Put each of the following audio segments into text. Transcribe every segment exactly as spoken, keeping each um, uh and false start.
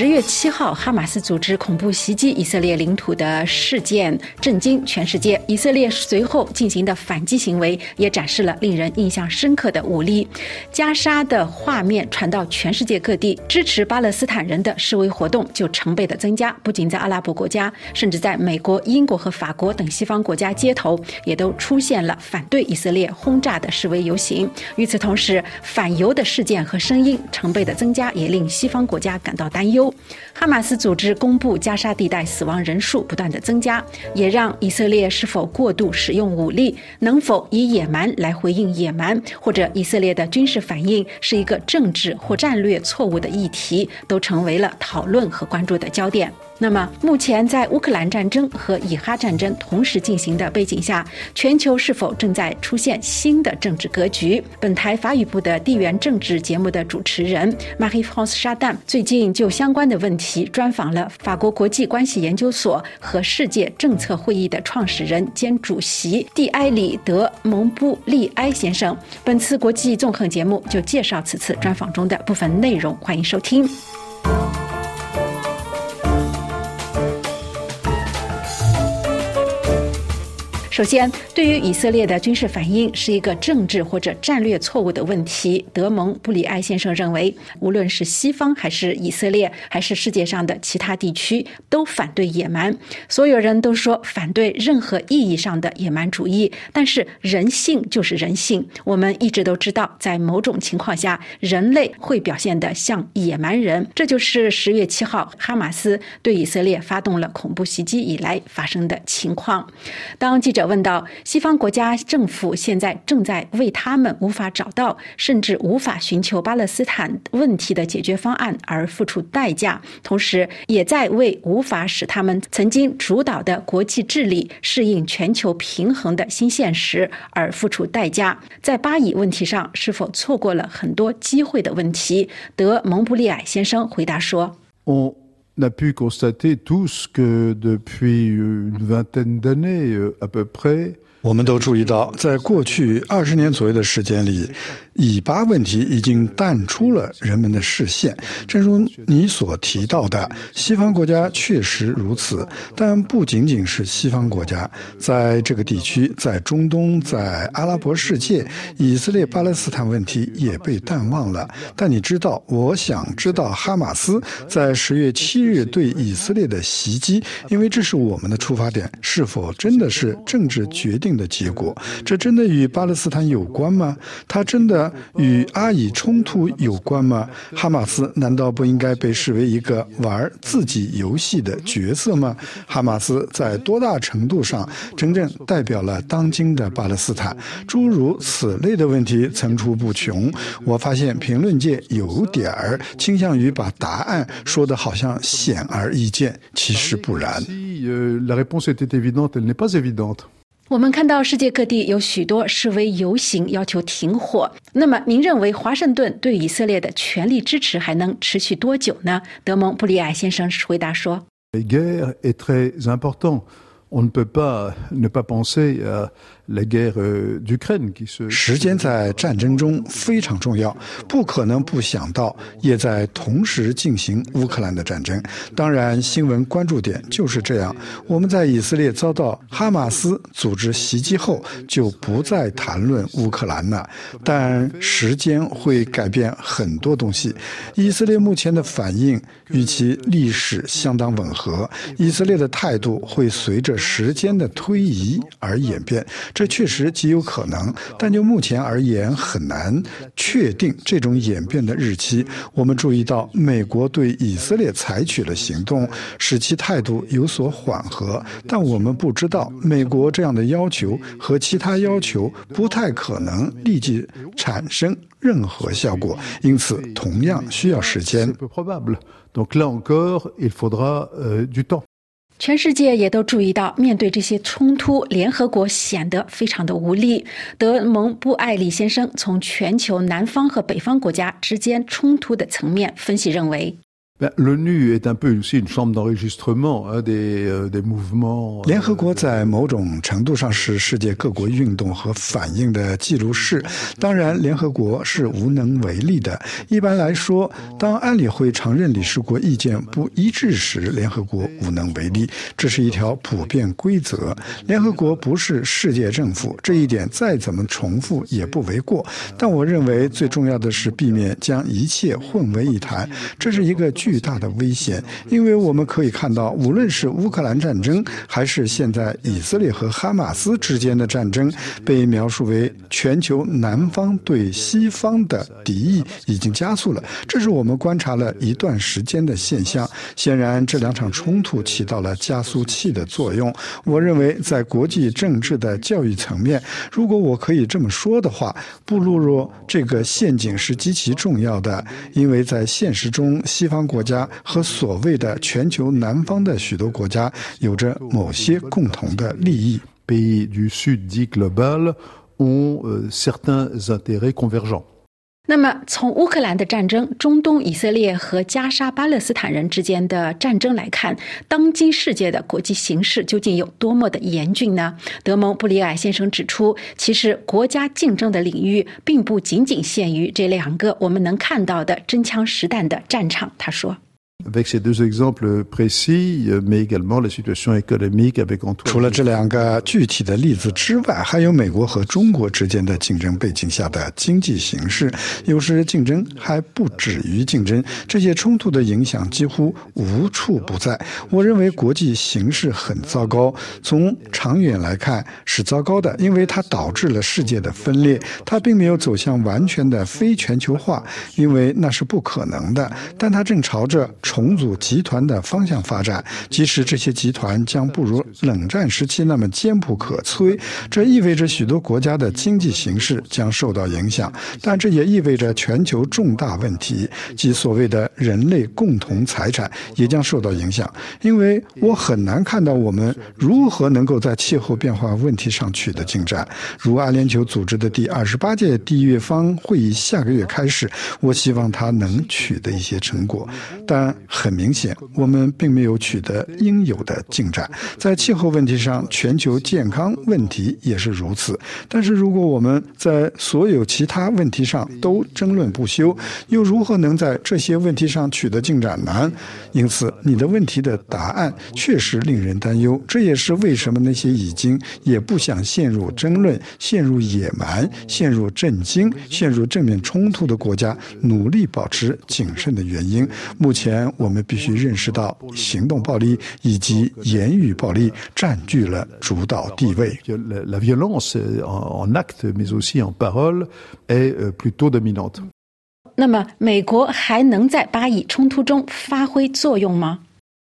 十月七号，哈马斯组织恐怖袭击以色列领土的事件震惊全世界。以色列随后进行的反击行为也展示了令人印象深刻的武力。加沙的画面传到全世界各地，支持巴勒斯坦人的示威活动就成倍的增加。不仅在阿拉伯国家，甚至在美国、英国和法国等西方国家街头也都出现了反对以色列轰炸的示威游行。与此同时，反犹的事件和声音成倍的增加，也令西方国家感到担忧。哈马斯组织公布加沙地带死亡人数不断的增加，也让以色列是否过度使用武力，能否以野蛮来回应野蛮，或者以色列的军事反应是一个政治或战略错误的议题，都成为了讨论和关注的焦点。那么目前在乌克兰战争和以哈战争同时进行的背景下，全球是否正在出现新的政治格局？本台法语部的地缘政治节目的主持人 Marie France Chatin 最近就相关的问题专访了法国国际关系研究所和世界政策会议的创始人兼主席蒂埃里德蒙布利埃先生。本次国际纵横节目就介绍此次专访中的部分内容，欢迎收听。首先，对于以色列的军事反应是一个政治或者战略错误的问题，德蒙布里埃先生认为，无论是西方还是以色列，还是世界上的其他地区，都反对野蛮。所有人都说反对任何意义上的野蛮主义，但是人性就是人性。我们一直都知道，在某种情况下，人类会表现得像野蛮人。这就是十月七号哈马斯对以色列发动了恐怖袭击以来发生的情况。当记者问到西方国家政府现在正在为他们无法找到甚至无法寻求巴勒斯坦问题的解决方案而付出代价，同时也在为无法使他们曾经主导的国际治理适应全球平衡的新现实而付出代价，在巴以问题上是否错过了很多机会的问题，德蒙布利埃先生回答说，我On a pu constater tous que depuis une vingtaine d'années à peu près,我们都注意到，在过去二十年左右的时间里，以巴问题已经淡出了人们的视线。正如你所提到的，西方国家确实如此，但不仅仅是西方国家，在这个地区，在中东，在阿拉伯世界，以色列巴勒斯坦问题也被淡忘了。但你知道，我想知道哈马斯在十月七日对以色列的袭击，因为这是我们的出发点，是否真的是政治决定的结果？这真的与巴勒斯坦有关吗？它真的与阿以冲突有关吗？哈马斯难道不应该被视为一个玩自己游戏的角色吗？哈马斯在多大程度上真正代表了当今的巴勒斯坦？诸如此类的问题层出不穷。我发现评论界有点儿倾向于把答案说得好像显而易见，其实不然。我们看到世界各地有许多示威游行，要求停火。那么您认为华盛顿对以色列的全力支持还能持续多久呢？德蒙布利埃先生回答说，La guerre est très importante.时间在战争中非常重要，不可能不想到也在同时进行乌克兰的战争。当然，新闻关注点就是这样。我们在以色列遭到哈马斯组织袭击后，就不再谈论乌克兰了。但时间会改变很多东西。以色列目前的反应与其历史相当吻合，以色列的态度会随着时间的推移而演变，这确实极有可能，但就目前而言很难确定这种演变的日期。我们注意到美国对以色列采取了行动，使其态度有所缓和，但我们不知道美国这样的要求和其他要求不太可能立即产生任何效果，因此同样需要时间。全世界也都注意到，面对这些冲突，联合国显得非常的无力。德蒙布艾里先生从全球南方和北方国家之间冲突的层面分析认为， Ben, l'ONU est un peu aussi une chambre d'enregistrement hein, des, euh, des mouvements. 联合国在某种程度上是世界各国运动和反应的记录室。当然，联合国是无能为力的。一般来说，当安理会常任理事国意见不一致时，联合国无能为力，这是一条普遍规则。联合国不是世界政府，这一点再怎么重复也不为过。但我认为最重要的是避免将一切混为一谈，这是一个巨。巨大的危险，因为我们可以看到，无论是乌克兰战争，还是现在以色列和哈马斯之间的战争，被描述为全球南方对西方的敌意已经加速了。这是我们观察了一段时间的现象。显然，这两场冲突起到了加速器的作用。我认为，在国际政治的教育层面，如果我可以这么说的话，步入这个陷阱是极其重要的，因为在现实中，西方国。国家和所谓的全球南方的许多国家有着某些共同的利益。Pays du Sud dit global ont certains intérêts convergents。那么，从乌克兰的战争、中东以色列和加沙巴勒斯坦人之间的战争来看，当今世界的国际形势究竟有多么的严峻呢？德蒙布里埃先生指出，其实国家竞争的领域并不仅仅限于这两个我们能看到的真枪实弹的战场。他说。除了这两个具体的例子之外，还有美国和中国之间的竞争背景下的经济形势。有时竞争还不止于竞争，这些冲突的影响几乎无处不在。我认为国际形势很糟糕，从长远来看是糟糕的，因为它导致了世界的分裂。它并没有走向完全的非全球化，因为那是不可能的，但它正朝着重组集团的方向发展，即使这些集团将不如冷战时期那么坚不可摧，这意味着许多国家的经济形势将受到影响，但这也意味着全球重大问题，即所谓的人类共同财产也将受到影响。因为我很难看到我们如何能够在气候变化问题上取得进展。如阿联酋组织的第二十八届缔约方会议下个月开始，我希望它能取得一些成果，但很明显，我们并没有取得应有的进展。在气候问题上，全球健康问题也是如此。但是如果我们在所有其他问题上都争论不休，又如何能在这些问题上取得进展呢？因此，你的问题的答案确实令人担忧。这也是为什么那些已经也不想陷入争论、陷入野蛮、陷入震惊、陷入正面冲突的国家努力保持谨慎的原因。目前前我们必须认识到，行动暴力以及言语暴力占据了主导地位。La violence en acte, mais aussi en parole, est plutôt dominante. 那么，美国还能在巴以冲突中发挥作用吗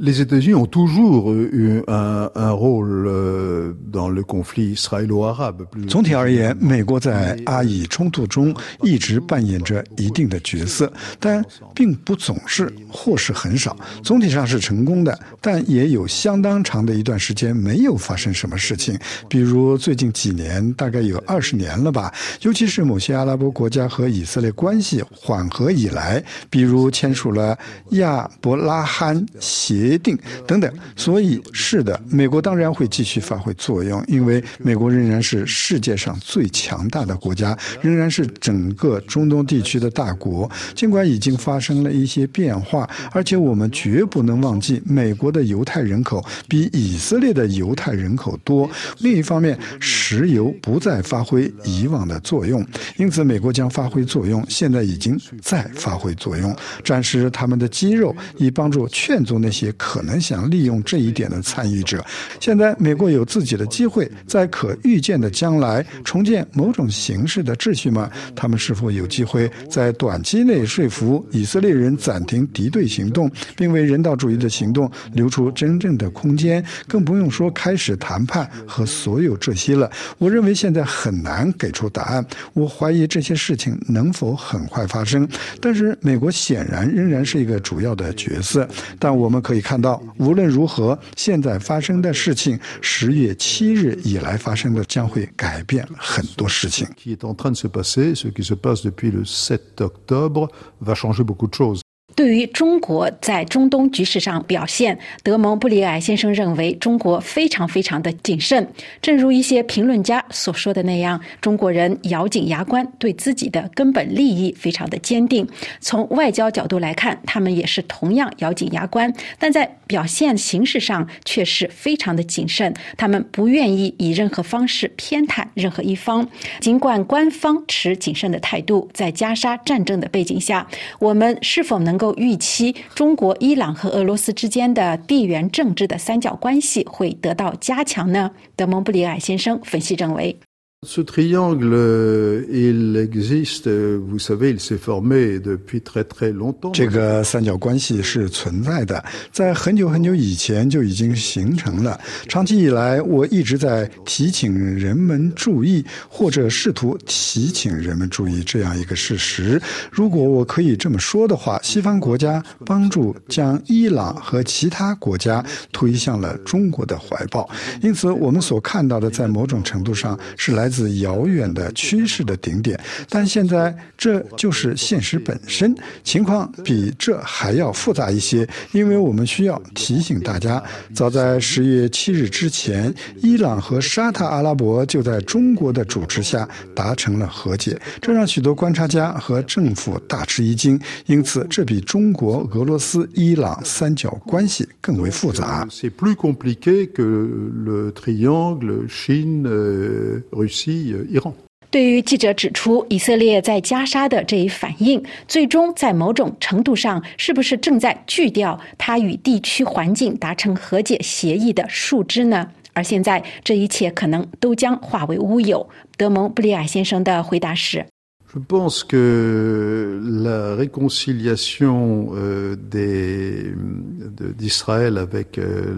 ？Les États-Unis ont toujours eu un, un rôle dans le conflit israélo-arabe. 总体而言，美国在阿以冲突中一直扮演着一定的角色，但并不总是，或是很少。总体上是成功的，但也有相当长的一段时间没有发生什么事情。比如最近几年，大概有二十年了吧，尤其是某些阿拉伯国家和以色列关系缓和以来，比如签署了亚伯拉罕协议决定等等，所以是的，美国当然会继续发挥作用，因为美国仍然是世界上最强大的国家，仍然是整个中东地区的大国。尽管已经发生了一些变化，而且我们绝不能忘记，美国的犹太人口比以色列的犹太人口多。另一方面，石油不再发挥以往的作用，因此美国将发挥作用，现在已经在发挥作用，展示他们的肌肉，以帮助劝阻那些可能想利用这一点的参与者。现在美国有自己的机会，在可预见的将来重建某种形式的秩序吗？他们是否有机会在短期内说服以色列人暂停敌对行动，并为人道主义的行动留出真正的空间？更不用说开始谈判和所有这些了。我认为现在很难给出答案，我怀疑这些事情能否很快发生。但是美国显然仍然是一个主要的角色，但我们可以看到，无论如何，现在发生的事情，十月七日以来发生的，将会改变很多事情。对于中国在中东局势上表现，德蒙布里埃先生认为中国非常非常的谨慎。正如一些评论家所说的那样，中国人咬紧牙关，对自己的根本利益非常的坚定。从外交角度来看，他们也是同样咬紧牙关，但在表现形式上却是非常的谨慎。他们不愿意以任何方式偏袒任何一方。尽管官方持谨慎的态度，在加沙战争的背景下，我们是否能够预期中国、伊朗和俄罗斯之间的地缘政治的三角关系会得到加强呢？德蒙布里埃先生分析认为，这 个三角关系是存在的，在很久很久以前就已经形成了。长期以来，我一直在提醒人们注意，或者试图提醒人们注意这样一个事实。如果我可以这么说的话，西方国家帮助将伊朗和其他国家推向了中国的怀抱，因此我们所看到的在某种程度上是来自遥远的趋势的顶点，但现在这就是现实本身。情况比这还要复杂一些，因为我们需要提醒大家，早在十月七日之前，伊朗和沙特阿拉伯就在中国的主持下达成了和解，这让许多观察家和政府大吃一惊。因此，这比中国、俄罗斯、伊朗三角关系更为复杂。对于记者指出，以色列在加沙的这一反应，最终在某种程度上是不是正在锯掉它与地区环境达成和解协议的树枝呢？而现在，这一切可能都将化为乌有。德蒙布里埃先生的回答是，Je pense que la réconciliation euh, des, de, d'Israël avec euh,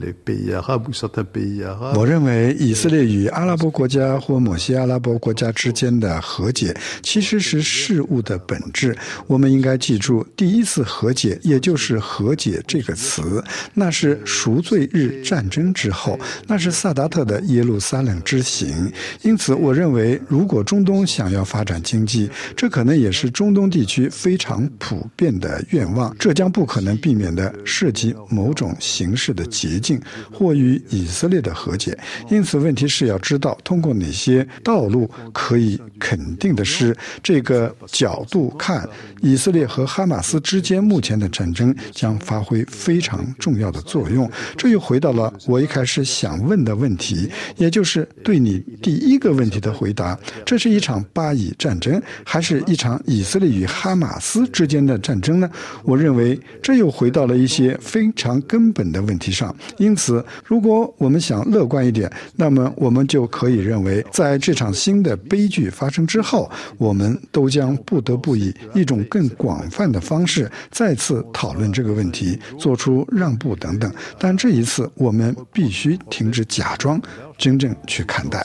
les pays arabes ou certains pays arabes. 我认为以色列与阿拉伯国家或某些阿拉伯国家之间的和解，其实是事物的本质。我们应该记住，第一次和解，也就是和解这个词，那是赎罪日战争之后，那是萨达特的耶路撒冷之行。因此，我认为，如果中东想要发展经济，这可能也是中东地区非常普遍的愿望，这将不可能避免地涉及某种形式的捷径或与以色列的和解。因此问题是要知道通过哪些道路。可以肯定的是，这个角度看，以色列和哈马斯之间目前的战争将发挥非常重要的作用。这又回到了我一开始想问的问题，也就是对你第一个问题的回答，这是一场巴以战争还是一场以色列与哈马斯之间的战争呢？我认为这又回到了一些非常根本的问题上。因此，如果我们想乐观一点，那么我们就可以认为，在这场新的悲剧发生之后，我们都将不得不以一种更广泛的方式再次讨论这个问题，做出让步等等。但这一次，我们必须停止假装，真正去看待。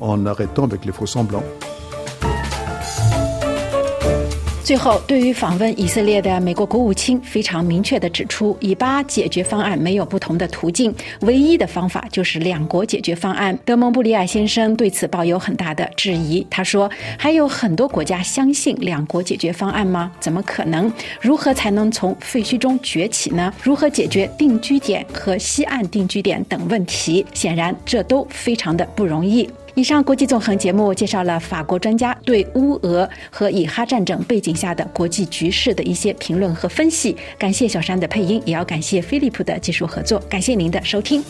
en arrêtant avec les faux semblants。最后，对于访问以色列的美国国务卿非常明确地指出，以巴解决方案没有不同的途径，唯一的方法就是两国解决方案。德蒙布里埃先生对此抱有很大的质疑，他说，还有很多国家相信两国解决方案吗？怎么可能？如何才能从废墟中崛起呢？如何解决定居点和西岸定居点等问题？显然，这都非常的不容易。以上国际纵横节目介绍了法国专家对乌俄和以哈战争背景下的国际局势的一些评论和分析。感谢小山的配音，也要感谢飞利浦的技术合作。感谢您的收听。